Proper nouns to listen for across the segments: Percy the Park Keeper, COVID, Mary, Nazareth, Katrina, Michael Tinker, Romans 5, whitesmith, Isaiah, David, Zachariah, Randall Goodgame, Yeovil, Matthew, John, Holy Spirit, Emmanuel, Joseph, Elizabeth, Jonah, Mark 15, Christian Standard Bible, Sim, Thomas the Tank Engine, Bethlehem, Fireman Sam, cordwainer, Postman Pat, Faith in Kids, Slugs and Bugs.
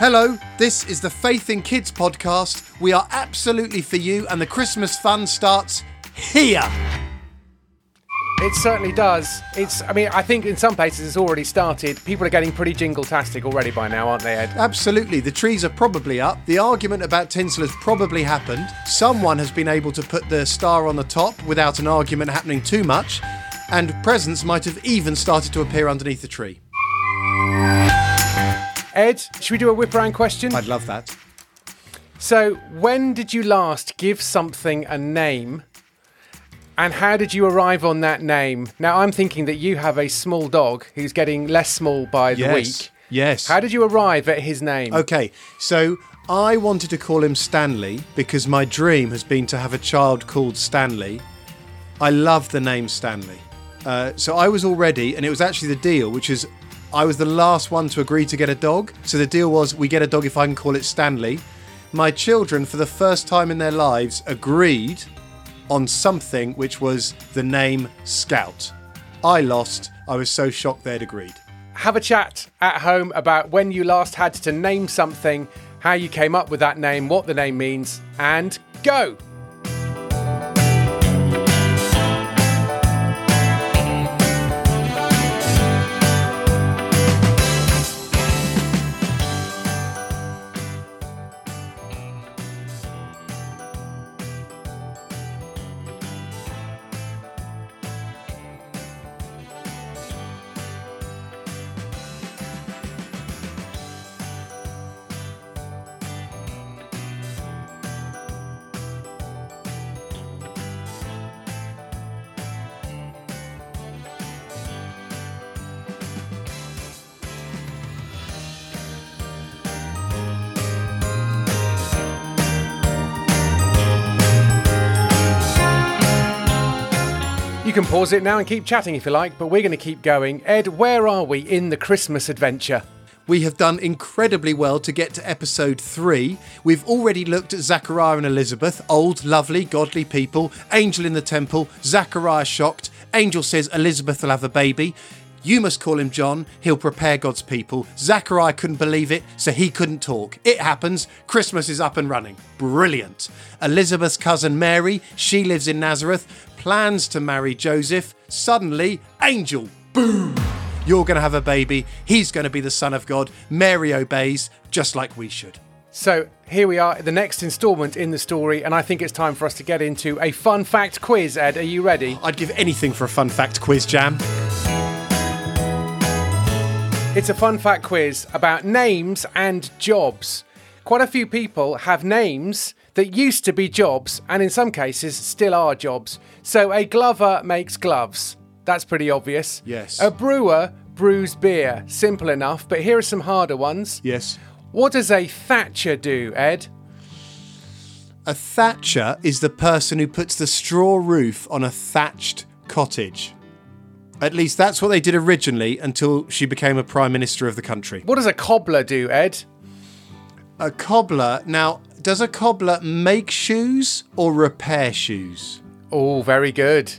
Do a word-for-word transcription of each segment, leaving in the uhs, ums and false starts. Hello, this is the Faith in Kids podcast. We are absolutely for you, and the Christmas fun starts here. It certainly does. It's. I mean, I think in some places it's already started. People are getting pretty jingle-tastic already by now, aren't they, Ed? Absolutely. The trees are probably up. The argument about tinsel has probably happened. Someone has been able to put the star on the top without an argument happening too much. And presents might have even started to appear underneath the tree. Ed, should we do a whip-round question? I'd love that. So, when did you last give something a name? And how did you arrive on that name? Now, I'm thinking that you have a small dog who's getting less small by the yes, week. Yes. How did you arrive at his name? Okay, so I wanted to call him Stanley because my dream has been to have a child called Stanley. I love the name Stanley. Uh, so I was already, and it was actually the deal, which is I was the last one to agree to get a dog. So the deal was we get a dog if I can call it Stanley. My children, for the first time in their lives, agreed on something which was the name Scout. I lost. I was so shocked they'd agreed. Have a chat at home about when you last had to name something, how you came up with that name, what the name means, and go! You can pause it now and keep chatting if you like, but we're going to keep going. Ed, where are we in the Christmas adventure? We have done incredibly well to get to episode three. We've already looked at Zachariah and Elizabeth, old, lovely, godly people, angel in the temple, Zachariah shocked, angel says Elizabeth will have a baby, you must call him John, he'll prepare God's people. Zachariah couldn't believe it, so he couldn't talk. It happens, Christmas is up and running. Brilliant. Elizabeth's cousin Mary, she lives in Nazareth, plans to marry Joseph. Suddenly, angel, boom! You're going to have a baby. He's going to be the Son of God. Mary obeys, just like we should. So here we are, the next instalment in the story, and I think it's time for us to get into a fun fact quiz. Ed, are you ready? I'd give anything for a fun fact quiz, Jam. It's a fun fact quiz about names and jobs. Quite a few people have names that used to be jobs, and in some cases still are jobs. So a glover makes gloves. That's pretty obvious. Yes. A brewer brews beer. Simple enough, but here are some harder ones. Yes. What does a thatcher do, Ed? A thatcher is the person who puts the straw roof on a thatched cottage. At least that's what they did originally until she became a prime minister of the country. What does a cobbler do, Ed? A cobbler... Now... Does a cobbler make shoes or repair shoes? Oh, very good.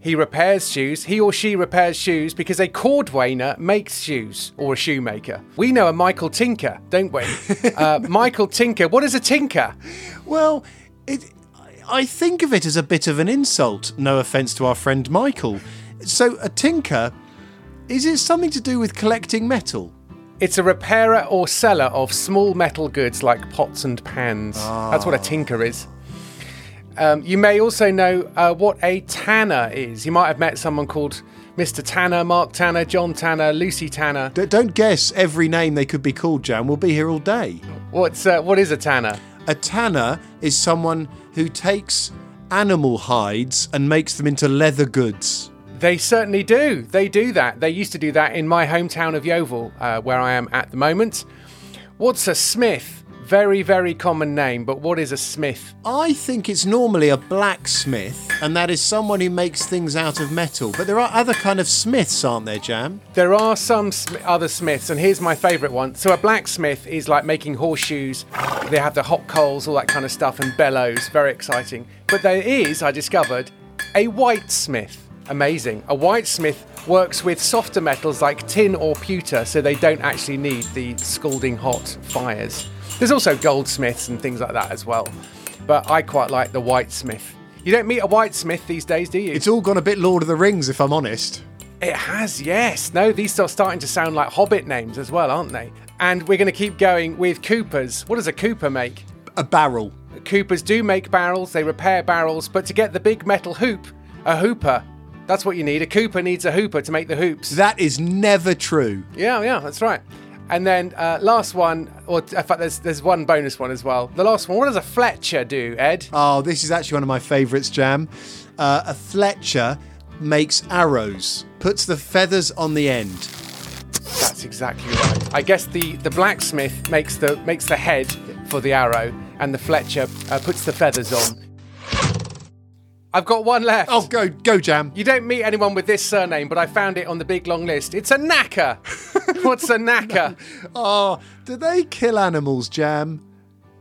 He repairs shoes. He or she repairs shoes because a cordwainer makes shoes, or a shoemaker. We know a Michael Tinker, don't we? uh, Michael Tinker. What is a tinker? Well, it, I think of it as a bit of an insult. No offence to our friend Michael. So a tinker, is it something to do with collecting metal? It's a repairer or seller of small metal goods like pots and pans. Oh. That's what a tinker is. Um, you may also know uh, what a tanner is. You might have met someone called Mister Tanner, Mark Tanner, John Tanner, Lucy Tanner. D- don't guess every name they could be called, Jan. We'll be here all day. What's uh, what is a tanner? A tanner is someone who takes animal hides and makes them into leather goods. They certainly do. They do that. They used to do that in my hometown of Yeovil, uh, where I am at the moment. What's a smith? Very, very common name, but what is a smith? I think it's normally a blacksmith, and that is someone who makes things out of metal. But there are other kind of smiths, aren't there, Jam? There are some sm- other smiths, and here's my favourite one. So a blacksmith is like making horseshoes. They have the hot coals, all that kind of stuff, and bellows. Very exciting. But there is, I discovered, a whitesmith. Amazing. A whitesmith works with softer metals like tin or pewter, so they don't actually need the scalding hot fires. There's also goldsmiths and things like that as well. But I quite like the whitesmith. You don't meet a whitesmith these days, do you? It's all gone a bit Lord of the Rings, if I'm honest. It has, yes. No, these are starting to sound like Hobbit names as well, aren't they? And we're going to keep going with coopers. What does a cooper make? A barrel. Coopers do make barrels. They repair barrels. But to get the big metal hoop, a hooper. That's what you need. A cooper needs a hooper to make the hoops. That is never true. Yeah, yeah, that's right. And then uh, last one, or in fact, there's there's one bonus one as well. The last one, what does a fletcher do, Ed? Oh, this is actually one of my favourites, Jam. Uh, a fletcher makes arrows, puts the feathers on the end. That's exactly right. I guess the, the blacksmith makes the makes the head for the arrow, and the fletcher uh, puts the feathers on. I've got one left. Oh, go, go, Jam. You don't meet anyone with this surname, but I found it on the big long list. It's a knacker. What's a knacker? Oh, do they kill animals, Jam?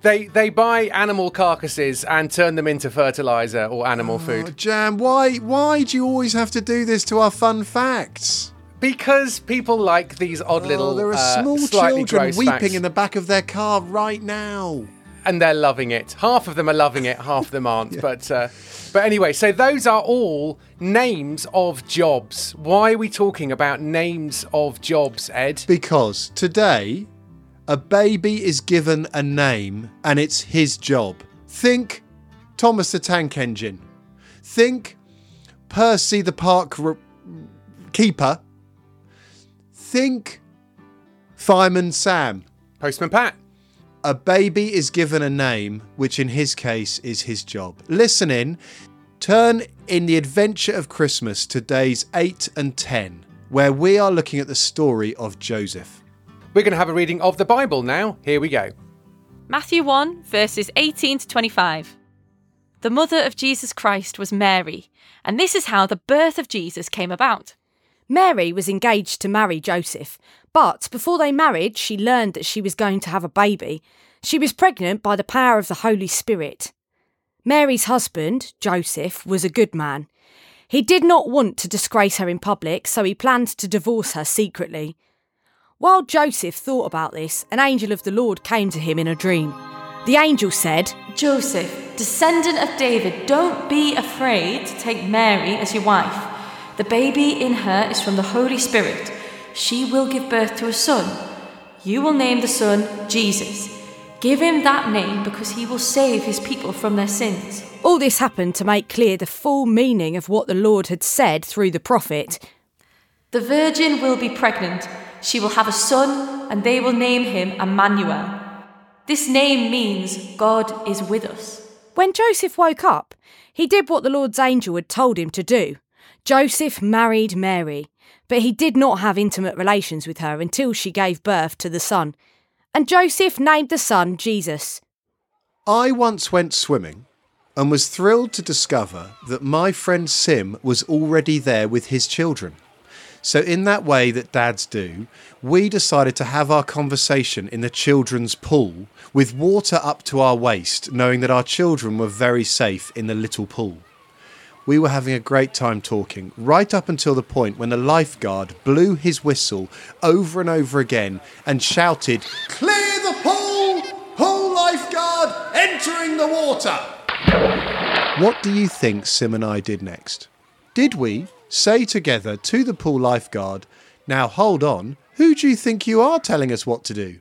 They they buy animal carcasses and turn them into fertiliser or animal oh, food. Jam, why why do you always have to do this to our fun facts? Because people like these odd oh, little, there are uh, small slightly children weeping facts. In the back of their car right now. And they're loving it. Half of them are loving it, half of them aren't. yeah. But uh, but anyway, so those are all names of jobs. Why are we talking about names of jobs, Ed? Because today, a baby is given a name and it's his job. Think Thomas the Tank Engine. Think Percy the Park Re- Keeper. Think Fireman Sam. Postman Pat. A baby is given a name, which in his case is his job. Listen in. Turn in the adventure of Christmas to days eight and ten, where we are looking at the story of Joseph. We're going to have a reading of the Bible now. Here we go. Matthew one, verses eighteen to twenty-five. The mother of Jesus Christ was Mary, and this is how the birth of Jesus came about. Mary was engaged to marry Joseph, but before they married, she learned that she was going to have a baby. She was pregnant by the power of the Holy Spirit. Mary's husband, Joseph, was a good man. He did not want to disgrace her in public, so he planned to divorce her secretly. While Joseph thought about this, an angel of the Lord came to him in a dream. The angel said, "Joseph, descendant of David, don't be afraid to take Mary as your wife. The baby in her is from the Holy Spirit. She will give birth to a son. You will name the son Jesus. Give him that name because he will save his people from their sins." All this happened to make clear the full meaning of what the Lord had said through the prophet. "The virgin will be pregnant. She will have a son, and they will name him Emmanuel. This name means God is with us." When Joseph woke up, he did what the Lord's angel had told him to do. Joseph married Mary, but he did not have intimate relations with her until she gave birth to the son. And Joseph named the son Jesus. I once went swimming and was thrilled to discover that my friend Sim was already there with his children. So in that way that dads do, we decided to have our conversation in the children's pool with water up to our waist, knowing that our children were very safe in the little pool. We were having a great time talking, right up until the point when the lifeguard blew his whistle over and over again and shouted, "Clear the pool! Pool lifeguard entering the water!" What do you think Sim and I did next? Did we say together to the pool lifeguard, "Now hold on, who do you think you are telling us what to do?"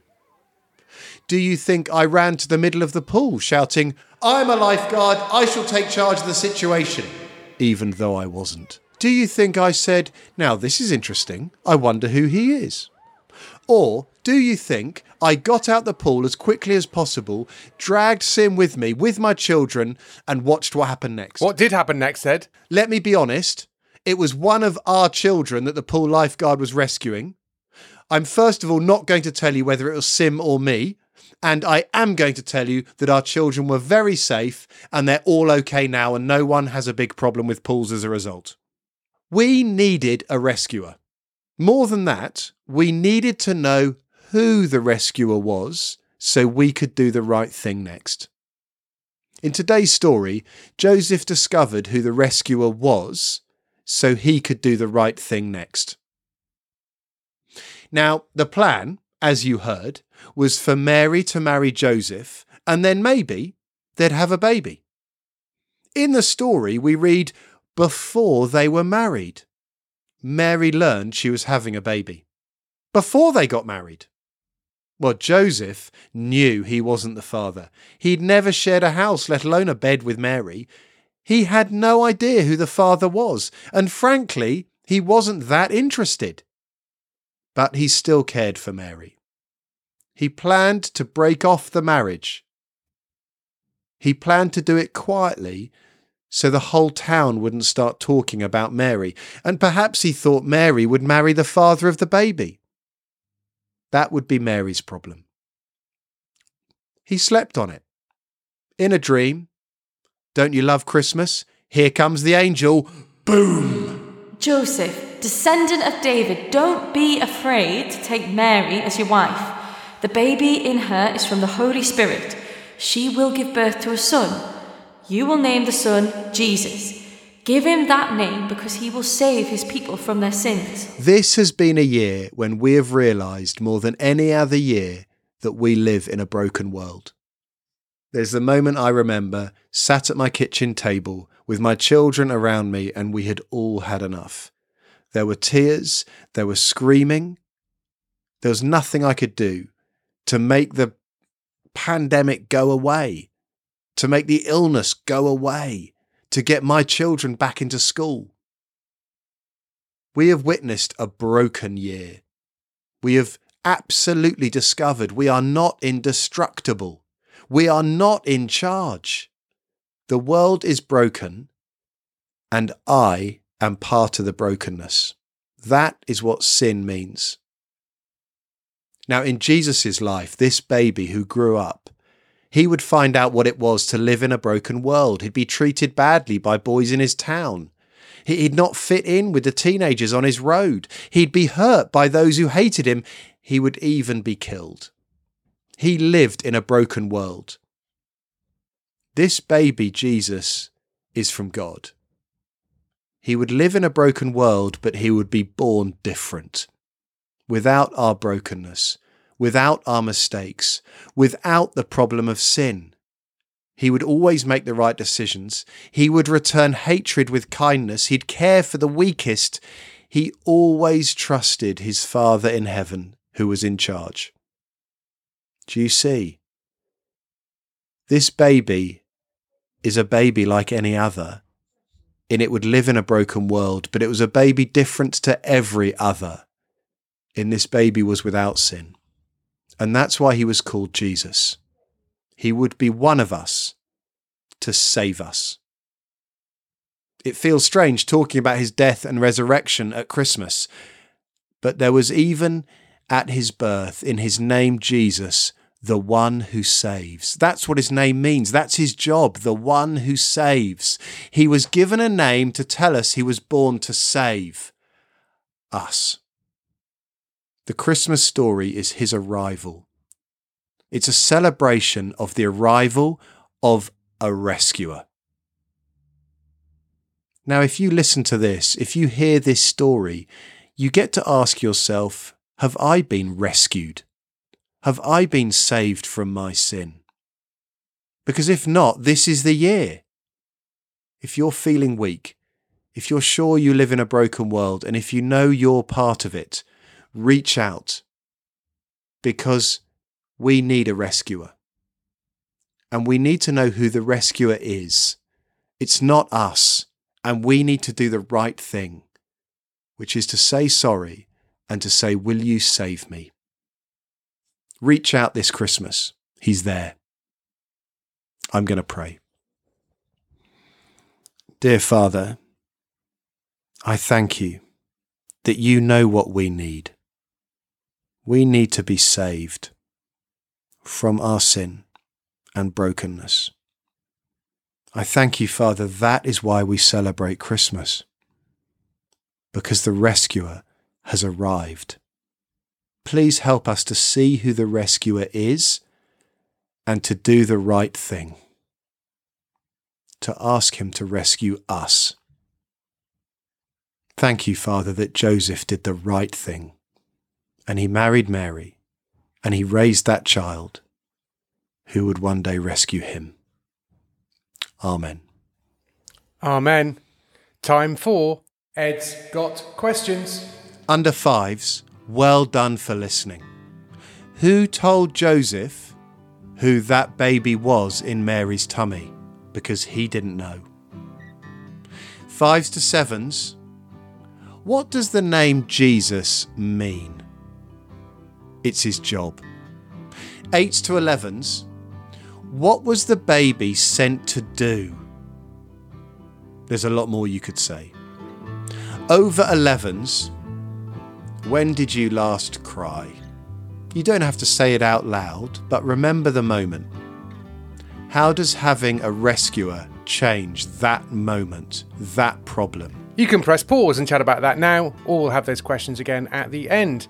Do you think I ran to the middle of the pool shouting, "I'm a lifeguard, I shall take charge of the situation," even though I wasn't? Do you think I said, "Now this is interesting, I wonder who he is"? Or do you think I got out the pool as quickly as possible, dragged Sim with me, with my children, and watched what happened next? What did happen next, Ed? Let me be honest, it was one of our children that the pool lifeguard was rescuing. I'm first of all not going to tell you whether it was Sim or me, and I am going to tell you that our children were very safe and they're all okay now and no one has a big problem with pools as a result. We needed a rescuer. More than that, we needed to know who the rescuer was so we could do the right thing next. In today's story, Joseph discovered who the rescuer was, so he could do the right thing next. Now, the plan, as you heard, was for Mary to marry Joseph, and then maybe they'd have a baby. In the story, we read, before they were married, Mary learned she was having a baby. Before they got married. Well, Joseph knew he wasn't the father. He'd never shared a house, let alone a bed with Mary. He had no idea who the father was, and frankly, he wasn't that interested. But he still cared for Mary. He planned to break off the marriage. He planned to do it quietly so the whole town wouldn't start talking about Mary, and perhaps he thought Mary would marry the father of the baby. That would be Mary's problem. He slept on it. In a dream. Don't you love Christmas? Here comes the angel. Boom! Joseph, descendant of David, don't be afraid to take Mary as your wife. The baby in her is from the Holy Spirit. She will give birth to a son. You will name the son Jesus. Give him that name because he will save his people from their sins. This has been a year when we have realised more than any other year that we live in a broken world. There's the moment I remember, sat at my kitchen table with my children around me, and we had all had enough. There were tears, there was screaming. There was nothing I could do to make the pandemic go away, to make the illness go away, to get my children back into school. We have witnessed a broken year. We have absolutely discovered we are not indestructible. We are not in charge. The world is broken, and I am part of the brokenness. That is what sin means. Now, in Jesus' life, this baby who grew up, he would find out what it was to live in a broken world. He'd be treated badly by boys in his town. He'd not fit in with the teenagers on his road. He'd be hurt by those who hated him. He would even be killed. He lived in a broken world. This baby Jesus is from God. He would live in a broken world, but he would be born different. Without our brokenness, without our mistakes, without the problem of sin. He would always make the right decisions. He would return hatred with kindness. He'd care for the weakest. He always trusted his Father in heaven who was in charge. Do you see? This baby is a baby like any other, and it would live in a broken world, but it was a baby different to every other. In this baby was without sin. And that's why he was called Jesus. He would be one of us to save us. It feels strange talking about his death and resurrection at Christmas, but there was even at his birth in his name Jesus, the one who saves. That's what his name means. That's his job, the one who saves. He was given a name to tell us he was born to save us. The Christmas story is his arrival. It's a celebration of the arrival of a rescuer. Now, if you listen to this, if you hear this story, you get to ask yourself, have I been rescued? Have I been saved from my sin? Because if not, this is the year. If you're feeling weak, if you're sure you live in a broken world, and if you know you're part of it, reach out, because we need a rescuer, and we need to know who the rescuer is. It's not us, and we need to do the right thing, which is to say sorry and to say, will you save me? Reach out this Christmas. He's there. I'm going to pray. Dear Father, I thank you that you know what we need. We need to be saved from our sin and brokenness. I thank you, Father, that is why we celebrate Christmas, because the rescuer has arrived. Please help us to see who the rescuer is and to do the right thing, to ask him to rescue us. Thank you, Father, that Joseph did the right thing, and he married Mary, and he raised that child who would one day rescue him. Amen. Amen. Time for Ed's Got Questions. Under fives, well done for listening. Who told Joseph who that baby was in Mary's tummy? Because he didn't know. Fives to sevens, what does the name Jesus mean? It's his job. Eights to elevens, what was the baby sent to do? There's a lot more you could say. Over elevens, when did you last cry? You don't have to say it out loud, but remember the moment. How does having a rescuer change that moment, that problem? You can press pause and chat about that now, or we'll have those questions again at the end.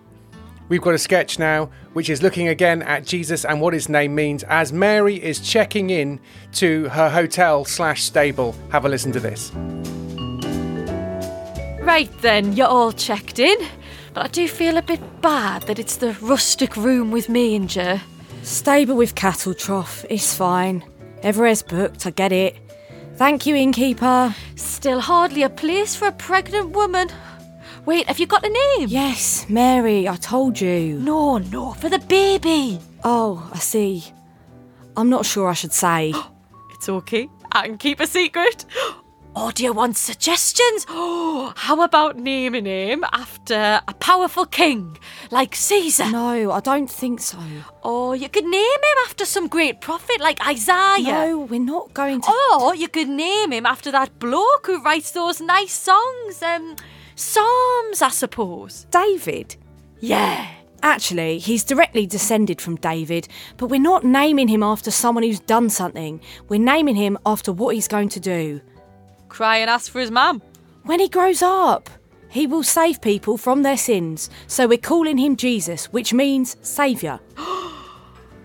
We've got a sketch now, which is looking again at Jesus and what his name means as Mary is checking in to her hotel slash stable. Have a listen to this. Right then, you're all checked in, but I do feel a bit bad that it's the rustic room with me and you. Stable with cattle trough, it's fine. Everywhere's booked, I get it. Thank you, innkeeper. Still hardly a place for a pregnant woman. Wait, have you got a name? Yes, Mary, I told you. No, no, for the baby. Oh, I see. I'm not sure I should say. It's okay, I can keep a secret. Or do you want suggestions? Oh, how about naming him after a powerful king, like Caesar? No, I don't think so. Or you could name him after some great prophet, like Isaiah. No, we're not going to... Or you could name him after that bloke who writes those nice songs, um... Psalms, I suppose. David? Yeah. Actually, he's directly descended from David, but we're not naming him after someone who's done something. We're naming him after what he's going to do. Cry and ask for his mum. When he grows up, he will save people from their sins. So we're calling him Jesus, which means saviour.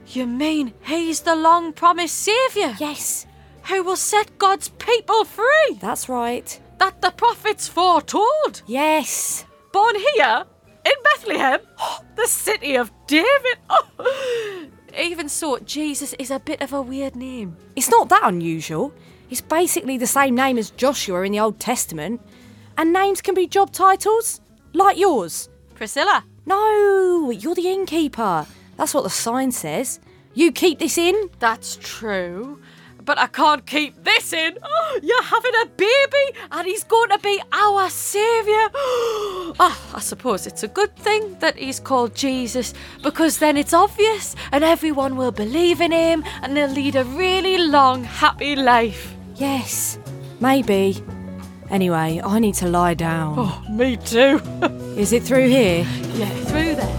You mean he's the long-promised saviour? Yes. Who will set God's people free? That's right. That the prophets foretold. Yes. Born here, in Bethlehem, the city of David. Oh. Even so, Jesus is a bit of a weird name. It's not that unusual. It's basically the same name as Joshua in the Old Testament. And names can be job titles, like yours. Priscilla. No, you're the innkeeper. That's what the sign says. You keep this inn. That's true. But I can't keep this in. Oh, you're having a baby and he's going to be our saviour. Oh, I suppose it's a good thing that he's called Jesus, because then it's obvious and everyone will believe in him and they'll lead a really long, happy life. Yes, maybe. Anyway, I need to lie down. Oh, me too. Is it through here? Yeah, through there.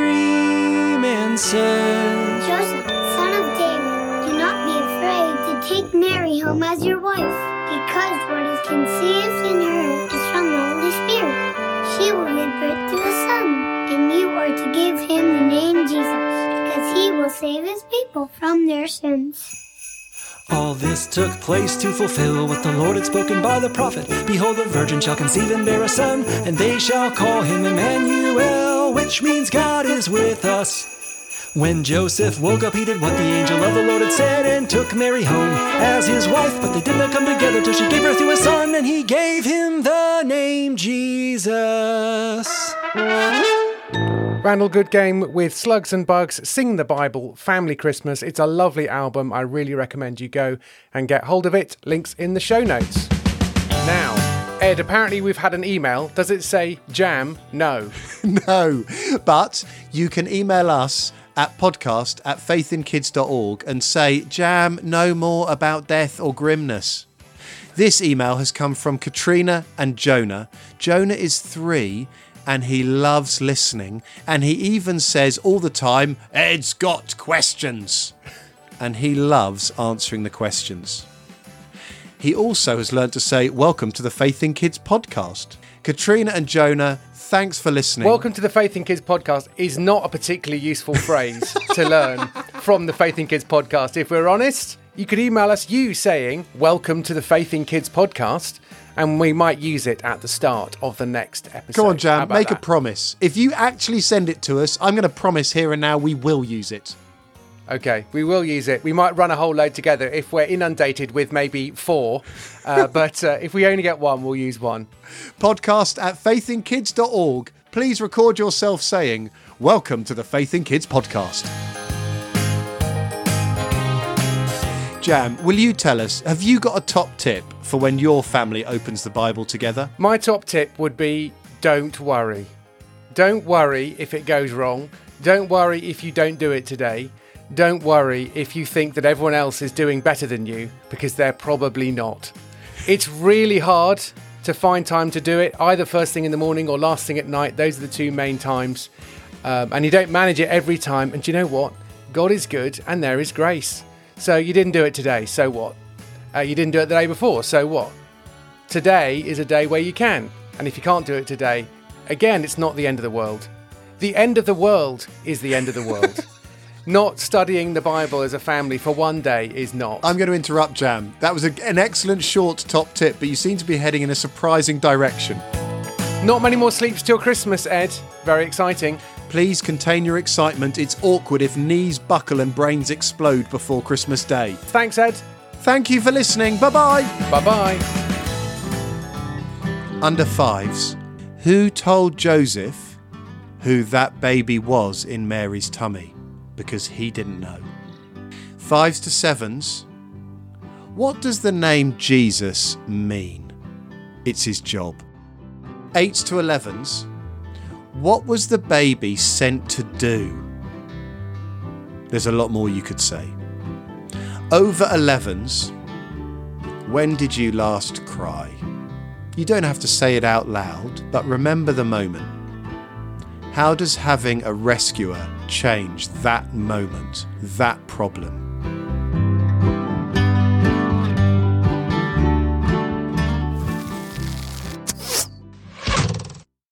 and said, Joseph, son of David, do not be afraid to take Mary home as your wife, because what is conceived in her is from the Holy Spirit. She will give birth to a son, and you are to give him the name Jesus, because he will save his people from their sins. All this took place to fulfill what the Lord had spoken by the prophet. Behold, the virgin shall conceive and bear a son, and they shall call him Emmanuel, which means God is with us. When Joseph woke up, he did what the angel of the Lord had said and took Mary home as his wife. But they did not come together till she gave birth to a son, and he gave him the name Jesus. Randall Goodgame with Slugs and Bugs, Sing the Bible, Family Christmas. It's a lovely album. I really recommend you go and get hold of it. Links in the show notes. Now, Ed, apparently we've had an email. Does it say jam? No. No, but you can email us at podcast at faithinkids dot org and say jam no more about death or grimness. This email has come from Katrina and Jonah. Jonah is three and he loves listening, and he even says all the time, "Ed's got questions." And he loves answering the questions. He also has learned to say, "Welcome to the Faith in Kids podcast." Katrina and Jonah, thanks for listening. "Welcome to the Faith in Kids podcast" is not a particularly useful phrase to learn from the Faith in Kids podcast. If we're honest, you could email us you saying, "Welcome to the Faith in Kids podcast," and we might use it at the start of the next episode. Go on, Jam, make that? a promise. If you actually send it to us, I'm going to promise here and now we will use it. Okay, we will use it. We might run a whole load together if we're inundated with maybe four. Uh, but uh, if we only get one, we'll use one. Podcast at faith in kids dot org. Please record yourself saying, "Welcome to the Faith in Kids podcast." Jam, will you tell us, have you got a top tip for when your family opens the Bible together? My top tip would be, don't worry. Don't worry if it goes wrong. Don't worry if you don't do it today. Don't worry if you think that everyone else is doing better than you, because they're probably not. It's really hard to find time to do it, either first thing in the morning or last thing at night. Those are the two main times. Um, and you don't manage it every time. And do you know what? God is good and there is grace. So you didn't do it today, so what? Uh, you didn't do it the day before, so what? Today is a day where you can. And if you can't do it today, again, it's not the end of the world. The end of the world is the end of the world. Not studying the Bible as a family for one day is not. I'm going to interrupt, Jam. That was a, an excellent short top tip, but you seem to be heading in a surprising direction. Not many more sleeps till Christmas, Ed. Very exciting. Please contain your excitement. It's awkward if knees buckle and brains explode before Christmas Day. Thanks, Ed. Thank you for listening. Bye-bye. Bye-bye. Under fives. Who told Joseph who that baby was in Mary's tummy? Because he didn't know. Fives to sevens. What does the name Jesus mean? It's his job. Eights to elevens. What was the baby sent to do? There's a lot more you could say. Over elevens. When did you last cry? You don't have to say it out loud, but remember the moment. How does having a rescuer change that moment, that problem?